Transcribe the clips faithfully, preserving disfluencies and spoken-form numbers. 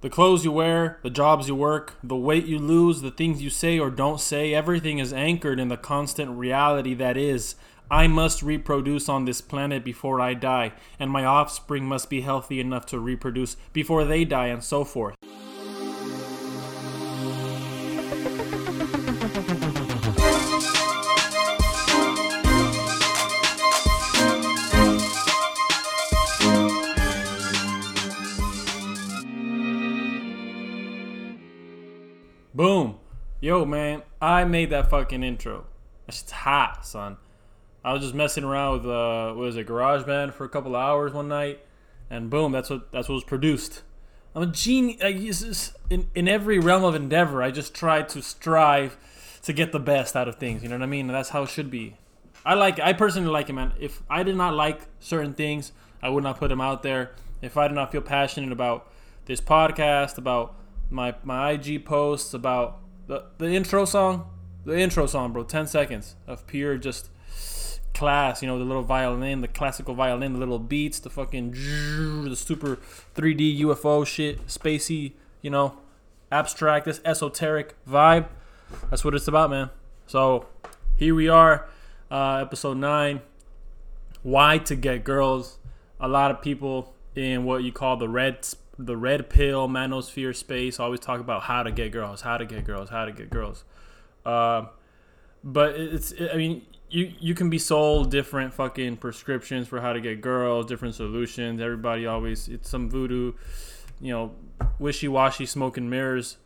The clothes you wear, the jobs you work, the weight you lose, the things you say or don't say, everything is anchored in the constant reality that is, I must reproduce on this planet before I die, and my offspring must be healthy enough to reproduce before they die, and so forth. Boom. Yo, man, I made that fucking intro. That shit's hot, son. I was just messing around with, uh, what is it, GarageBand for a couple of hours one night, and boom, that's what that's what was produced. I'm a genius. I just, in, in every realm of endeavor, I just try to strive to get the best out of things, you know what I mean? That's how it should be. I like. I personally like it, man. If I did not like certain things, I would not put them out there. If I did not feel passionate about this podcast, about my my I G posts, about the, the intro song, the intro song, bro, ten seconds of pure just class, you know, the little violin, the classical violin, the little beats, the fucking the super three D U F O shit, spacey, you know, abstract, this esoteric vibe. That's what it's about, man. So here we are, uh, episode nine, why to get girls. A lot of people in what you call the red the red pill manosphere space always talk about how to get girls, how to get girls, how to get girls. Uh, but it's, it, I mean, You you can be sold different fucking prescriptions for how to get girls, different solutions. Everybody always, it's some voodoo, you know, wishy-washy smoke and mirrors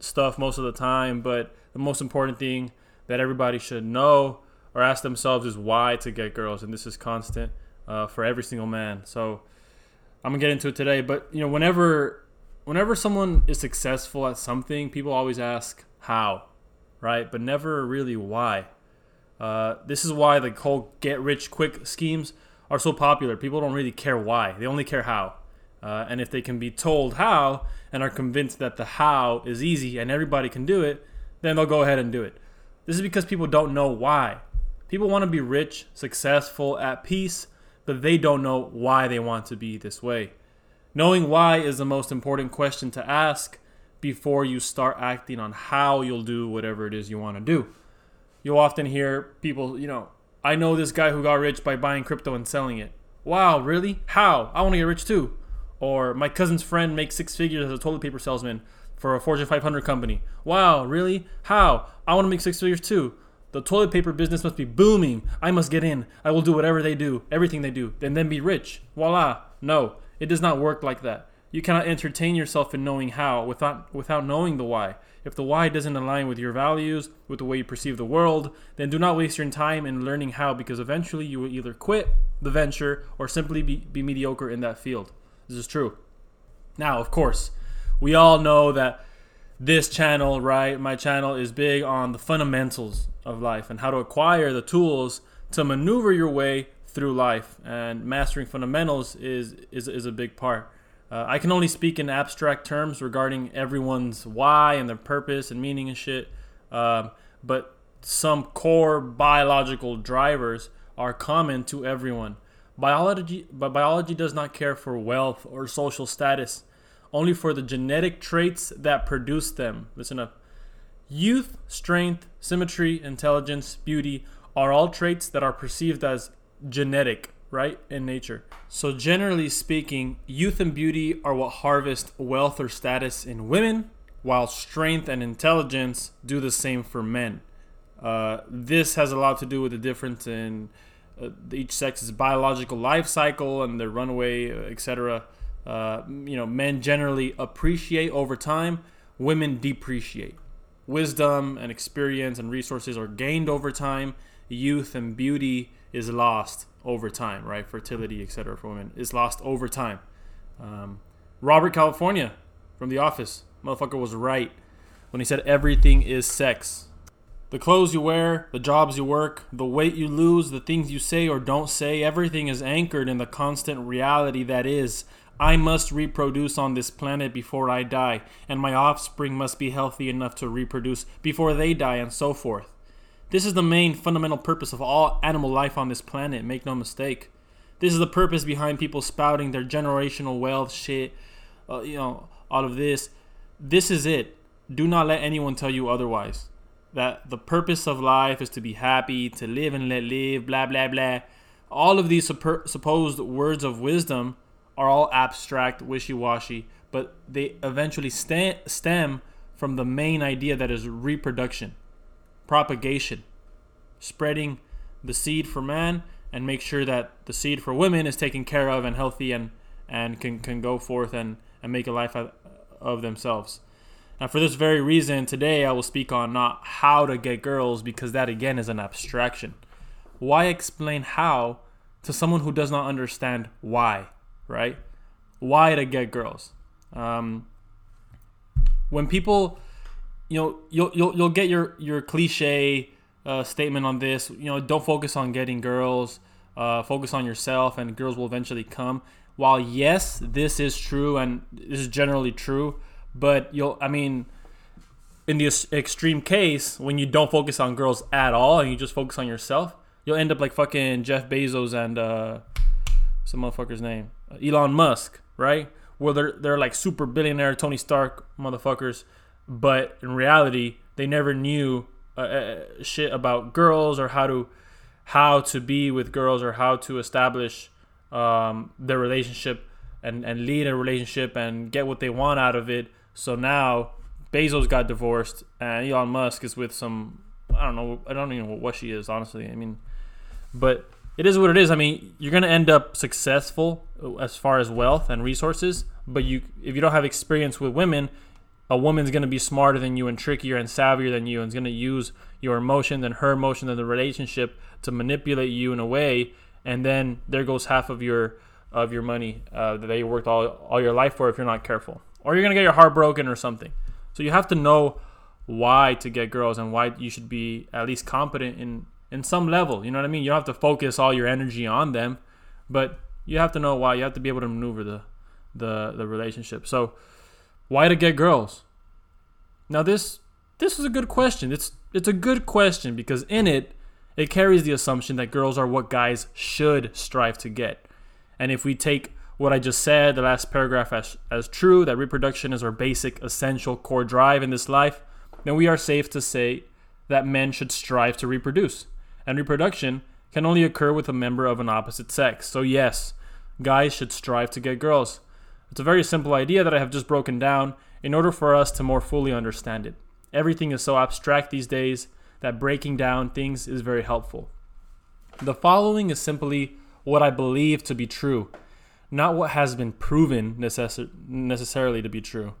stuff most of the time. But the most important thing that everybody should know or ask themselves is why to get girls. And this is constant uh, for every single man. So I'm going to get into it today. But, you know, whenever whenever someone is successful at something, people always ask how, right? But never really why. Uh, this is why the whole get-rich-quick schemes are so popular. People don't really care why. They only care how. Uh, and if they can be told how and are convinced that the how is easy and everybody can do it, then they'll go ahead and do it. This is because people don't know why. People want to be rich, successful, at peace, but they don't know why they want to be this way. Knowing why is the most important question to ask before you start acting on how you'll do whatever it is you want to do. You'll often hear people, you know, I know this guy who got rich by buying crypto and selling it. Wow, really? How? I want to get rich too. Or my cousin's friend makes six figures as a toilet paper salesman for a Fortune five hundred company. Wow, really? How? I want to make six figures too. The toilet paper business must be booming. I must get in. I will do whatever they do, everything they do, and then be rich. Voila. No, it does not work like that. You cannot entertain yourself in knowing how without without knowing the why. If the why doesn't align with your values, with the way you perceive the world, then do not waste your time in learning how, because eventually you will either quit the venture or simply be, be mediocre in that field. This is true. Now, of course, we all know that this channel, right, my channel is big on the fundamentals of life and how to acquire the tools to maneuver your way through life. And mastering fundamentals is is, is a big part. Uh, I can only speak in abstract terms regarding everyone's why and their purpose and meaning and shit. Um, but some core biological drivers are common to everyone. Biology, but biology does not care for wealth or social status, only for the genetic traits that produce them. Listen up. Youth, strength, symmetry, intelligence, beauty are all traits that are perceived as genetic, right, in nature. So generally speaking, youth and beauty are what harvest wealth or status in women, while strength and intelligence do the same for men. Uh, this has a lot to do with the difference in uh, each sex's biological life cycle and their runway, et cetera. Uh, you know, men generally appreciate over time, women depreciate. Wisdom and experience and resources are gained over time. Youth and beauty is lost over time, right? Fertility, et cetera, for women is lost over time. Um, Robert California from The Office, motherfucker, was right when he said everything is sex. The clothes you wear, the jobs you work, the weight you lose, the things you say or don't say, everything is anchored in the constant reality that is, I must reproduce on this planet before I die, and my offspring must be healthy enough to reproduce before they die, and so forth. This is the main fundamental purpose of all animal life on this planet, make no mistake. This is the purpose behind people spouting their generational wealth shit, uh, you know, all of this. This is it. Do not let anyone tell you otherwise. That the purpose of life is to be happy, to live and let live, blah, blah, blah. All of these super, supposed words of wisdom are all abstract, wishy-washy, but they eventually st- stem from the main idea that is reproduction, propagation, spreading the seed for man, and make sure that the seed for women is taken care of and healthy and, and can, can go forth and, and make a life of themselves. Now, for this very reason, today I will speak on not how to get girls, because that again is an abstraction. Why explain how to someone who does not understand why, right? Why to get girls? Um, when people, you know, you'll you'll you'll get your your cliche uh, statement on this. You know, don't focus on getting girls. Uh, focus on yourself, and girls will eventually come. While yes, this is true, and this is generally true. But you'll, I mean, in the extreme case, when you don't focus on girls at all and you just focus on yourself, you'll end up like fucking Jeff Bezos and uh, some motherfucker's name, Elon Musk, right? Where they're they're like super billionaire Tony Stark motherfuckers, but in reality, they never knew uh, shit about girls or how to how to be with girls or how to establish um, their relationship and and lead a relationship and get what they want out of it. So now Bezos got divorced and Elon Musk is with some, I don't know, I don't even know what she is, honestly. I mean, but it is what it is. I mean, you're going to end up successful as far as wealth and resources, but you if you don't have experience with women, a woman's going to be smarter than you and trickier and savvier than you and is going to use your emotions and her emotions and the relationship to manipulate you in a way, and then there goes half of your of your money uh, that you worked all all your life for if you're not careful. Or you're going to get your heart broken or something. So you have to know why to get girls and why you should be at least competent in, in some level. You know what I mean? You don't have to focus all your energy on them, but you have to know why. You have to be able to maneuver the the, the relationship. So why to get girls? Now this this is a good question. It's it's a good question because in it, it carries the assumption that girls are what guys should strive to get. And if we take what I just said, the last paragraph, as, as true, that reproduction is our basic, essential, core drive in this life, then we are safe to say that men should strive to reproduce. And reproduction can only occur with a member of an opposite sex. So yes, guys should strive to get girls. It's a very simple idea that I have just broken down in order for us to more fully understand it. Everything is so abstract these days that breaking down things is very helpful. The following is simply what I believe to be true, not what has been proven necessar- necessarily to be true.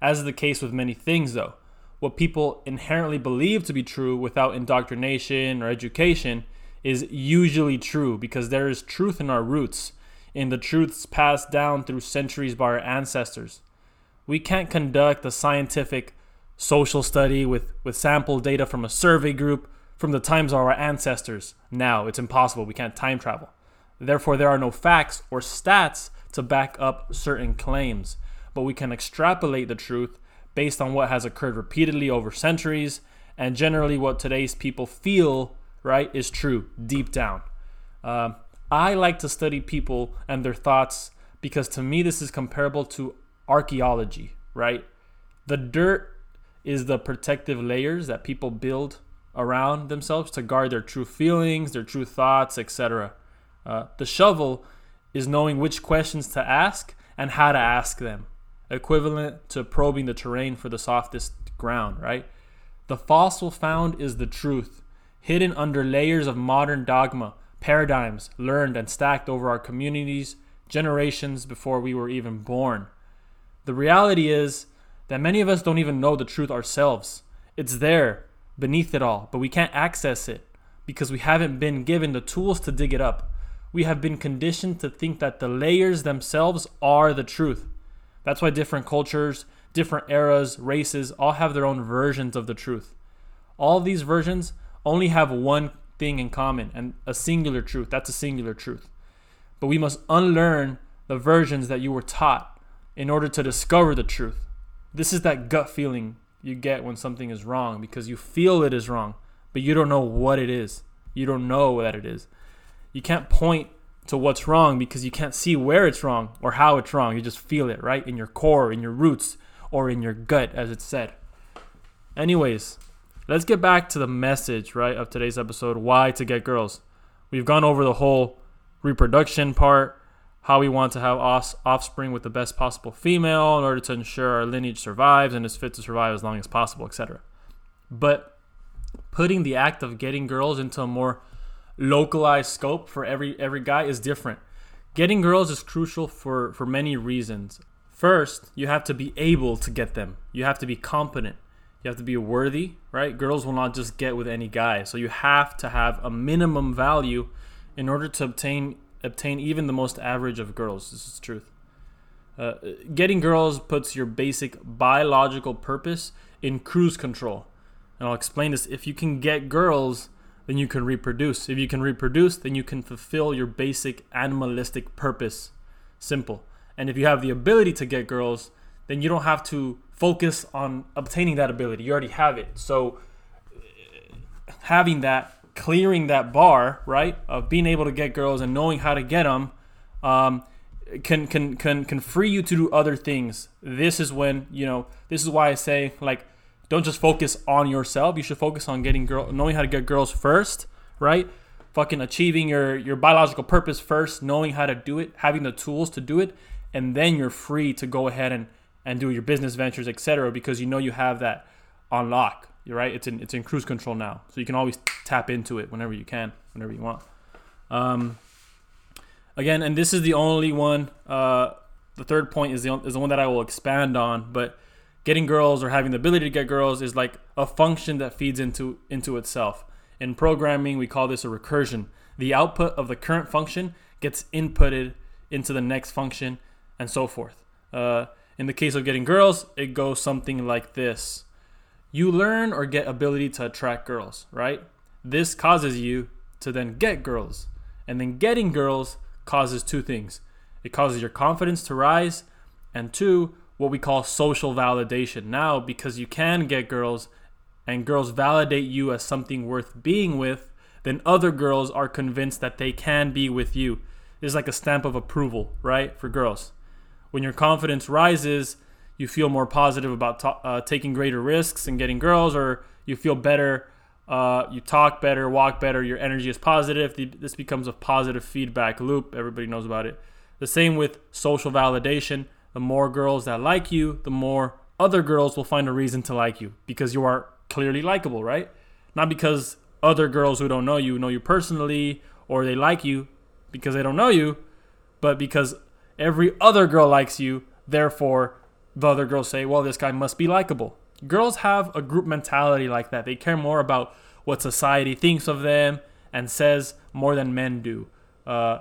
As is the case with many things, though, what people inherently believe to be true without indoctrination or education is usually true because there is truth in our roots, in the truths passed down through centuries by our ancestors. We can't conduct a scientific social study with, with sample data from a survey group from the times of our ancestors. Now, it's impossible. We can't time travel. Therefore, there are no facts or stats to back up certain claims, but we can extrapolate the truth based on what has occurred repeatedly over centuries and generally what today's people feel, right, is true deep down. Uh, I like to study people and their thoughts because to me this is comparable to archaeology, right? The dirt is the protective layers that people build around themselves to guard their true feelings, their true thoughts, et cetera. Uh, the shovel is knowing which questions to ask and how to ask them, equivalent to probing the terrain for the softest ground, right? The fossil found is the truth, hidden under layers of modern dogma, paradigms learned and stacked over our communities, generations before we were even born. The reality is that many of us don't even know the truth ourselves. It's there, beneath it all, but we can't access it because we haven't been given the tools to dig it up. We have been conditioned to think that the layers themselves are the truth. That's why different cultures, different eras, races, all have their own versions of the truth. All these versions only have one thing in common, and a singular truth. That's a singular truth. But we must unlearn the versions that you were taught in order to discover the truth. This is that gut feeling you get when something is wrong because you feel it is wrong, but you don't know what it is. You don't know that it is. You can't point to what's wrong because you can't see where it's wrong or how it's wrong. You just feel it, right? In your core, in your roots, or in your gut, as it said. Anyways, let's get back to the message, right, of today's episode, why to get girls. We've gone over the whole reproduction part, how we want to have off- offspring with the best possible female in order to ensure our lineage survives and is fit to survive as long as possible, et cetera. But putting the act of getting girls into a more localized scope for every every guy is different. Getting girls is crucial for, for many reasons. First, you have to be able to get them. You have to be competent. You have to be worthy, right? Girls will not just get with any guy. So you have to have a minimum value in order to obtain obtain even the most average of girls. This is the truth. Uh, getting girls puts your basic biological purpose in cruise control. And I'll explain this. If you can get girls, then you can reproduce. If you can reproduce, then you can fulfill your basic animalistic purpose. Simple. And if you have the ability to get girls, then you don't have to focus on obtaining that ability. You already have it. So having that, clearing that bar, right, of being able to get girls and knowing how to get them, um, can can can can free you to do other things. This is when, you know, this is why I say, like, don't just focus on yourself. You should focus on getting girl, knowing how to get girls first, right? Fucking achieving your, your biological purpose first, knowing how to do it, having the tools to do it, and then you're free to go ahead and, and do your business ventures, et cetera, because you know you have that on lock, right? It's in it's in cruise control now, so you can always tap into it whenever you can, whenever you want. Um, again, and this is the only one. Uh, the third point is the is the one that I will expand on, but getting girls or having the ability to get girls is like a function that feeds into into itself. In programming, we call this a recursion. The output of the current function gets inputted into the next function and so forth. Uh, in the case of getting girls, it goes something like this. You learn or get ability to attract girls, right? This causes you to then get girls. And then getting girls causes two things. It causes your confidence to rise, and two, what we call social validation. Now, because you can get girls and girls validate you as something worth being with, then other girls are convinced that they can be with you. It's like a stamp of approval, right, for girls. When your confidence rises, you feel more positive about ta- uh, taking greater risks and getting girls, or you feel better, uh, you talk better, walk better, your energy is positive. This becomes a positive feedback loop. Everybody knows about it. The same with social validation. The more girls that like you, the more other girls will find a reason to like you because you are clearly likable, right? Not because other girls who don't know you know you personally, or they like you because they don't know you, but because every other girl likes you, therefore the other girls say, well, this guy must be likable. Girls have a group mentality like that. They care more about what society thinks of them and says more than men do. Uh,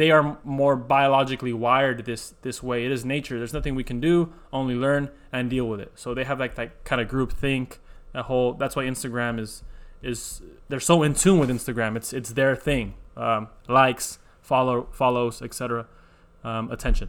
They are more biologically wired this this way. It is nature. There's nothing we can do, only learn and deal with it. So they have like that kind of group think. That whole that's why Instagram is is they're so in tune with Instagram. It's it's their thing. Um, likes, follow follows, et cetera. Um, attention.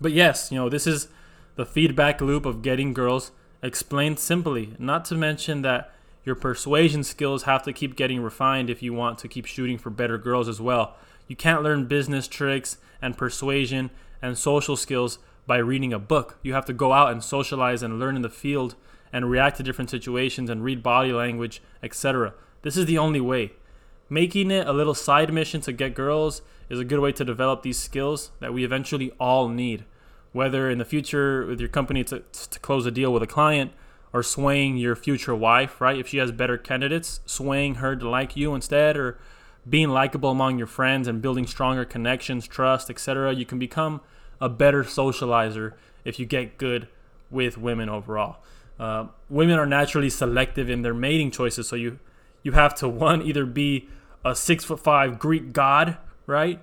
But yes, you know, this is the feedback loop of getting girls explained simply. Not to mention that your persuasion skills have to keep getting refined if you want to keep shooting for better girls as well. You can't learn business tricks and persuasion and social skills by reading a book. You have to go out and socialize and learn in the field and react to different situations and read body language, et cetera. This is the only way. Making it a little side mission to get girls is a good way to develop these skills that we eventually all need, whether in the future with your company to, to close a deal with a client, or swaying your future wife, right? If she has better candidates, swaying her to like you instead, or being likable among your friends and building stronger connections, trust, et cetera. You can become a better socializer if you get good with women overall. Uh, women are naturally selective in their mating choices, so you you have to, one, either be a six foot five Greek god, right,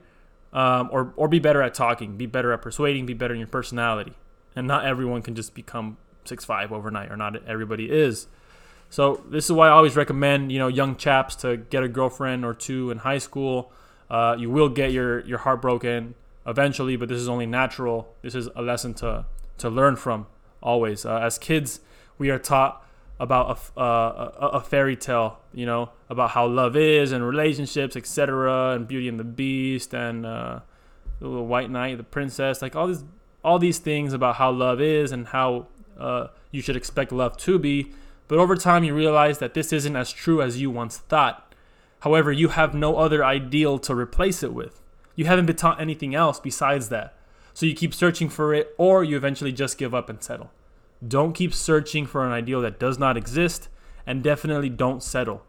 um, or or be better at talking, be better at persuading, be better in your personality. And not everyone can just become six five overnight, or not everybody is. So this is why I always recommend, you know, young chaps to get a girlfriend or two in high school. Uh, you will get your, your heart broken eventually, but this is only natural. This is a lesson to, to learn from always. Uh, as kids, we are taught about a, uh, a, a fairy tale, you know, about how love is and relationships, et cetera, and Beauty and the Beast and uh, the Little White Knight, the princess, like all these all these things about how love is and how uh, you should expect love to be. But over time, you realize that this isn't as true as you once thought. However, you have no other ideal to replace it with. You haven't been taught anything else besides that. So you keep searching for it, or you eventually just give up and settle. Don't keep searching for an ideal that does not exist, and definitely don't settle.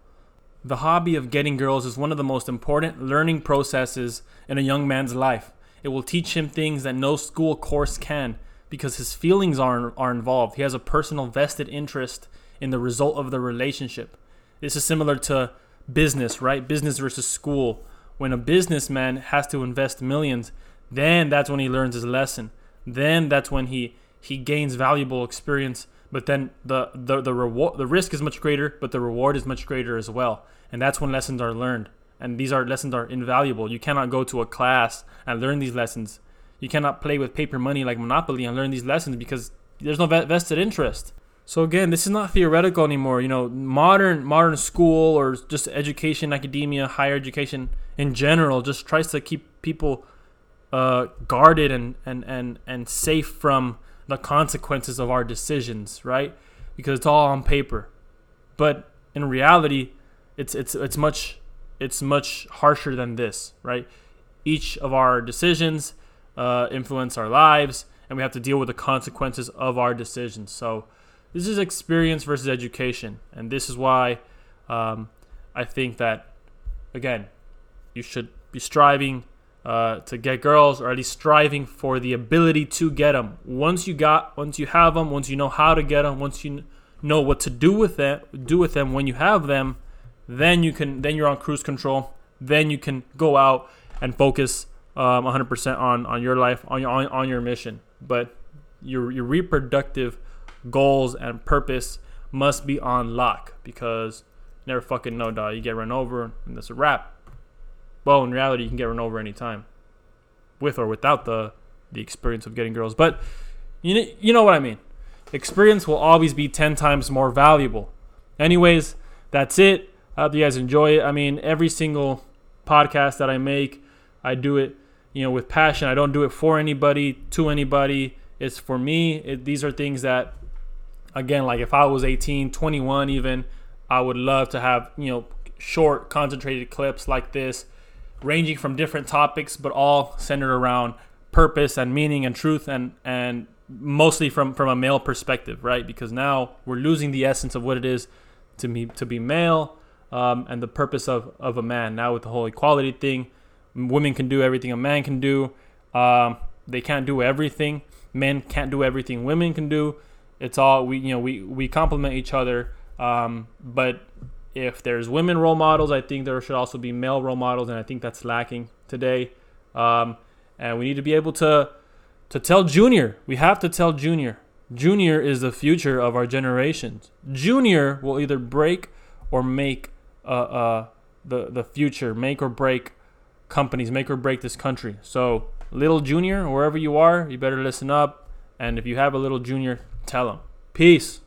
The hobby of getting girls is one of the most important learning processes in a young man's life. It will teach him things that no school course can, because his feelings are, are involved. He has a personal vested interest in the result of the relationship. This is similar to business, right? Business versus school. When a businessman has to invest millions, then that's when he learns his lesson. Then that's when he He gains valuable experience, but then the, the, the reward, the risk is much greater, but the reward is much greater as well. And that's when lessons are learned. And these are lessons are invaluable. You cannot go to a class and learn these lessons. You cannot play with paper money like Monopoly and learn these lessons because there's no vested interest. So again, this is not theoretical anymore. You know, modern modern school or just education, academia, higher education in general just tries to keep people uh, guarded and, and, and, and safe from the consequences of our decisions, right? Because it's all on paper, but in reality, it's it's it's much it's much harsher than this, right? Each of our decisions uh, influence our lives, and we have to deal with the consequences of our decisions. So, this is experience versus education, and this is why um, I think that again, you should be striving Uh, to get girls, or at least striving for the ability to get them. Once you got, once you have them, once you know how to get them, once you know what to do with them, do with them when you have them, then you can, then you're on cruise control. Then you can go out and focus um, one hundred percent on, on your life, on your on, on your mission. But your your reproductive goals and purpose must be on lock, because you never fucking know, dog. You get run over, and that's a wrap. Well, in reality, you can get run over any time, with or without the the experience of getting girls. But you you know what I mean. Experience will always be ten times more valuable. Anyways, that's it. I hope you guys enjoy it. I mean, every single podcast that I make, I do it, you know, with passion. I don't do it for anybody, to anybody. It's for me. It, these are things that, again, like if I was eighteen, twenty-one even, I would love to have, you know, short, concentrated clips like this, ranging from different topics, but all centered around purpose and meaning and truth, and and mostly from, from a male perspective, right? Because now we're losing the essence of what it is to be, to be male um, and the purpose of, of a man. Now with the whole equality thing, women can do everything a man can do. Um, they can't do everything. Men can't do everything women can do. It's all, we you know, we, we complement each other, um, but if there's women role models, I think there should also be male role models, and I think that's lacking today. Um, and we need to be able to to tell Junior. We have to tell Junior. Junior is the future of our generations. Junior will either break or make uh, uh, the, the future, make or break companies, make or break this country. So little Junior, wherever you are, you better listen up. And if you have a little Junior, tell him. Peace.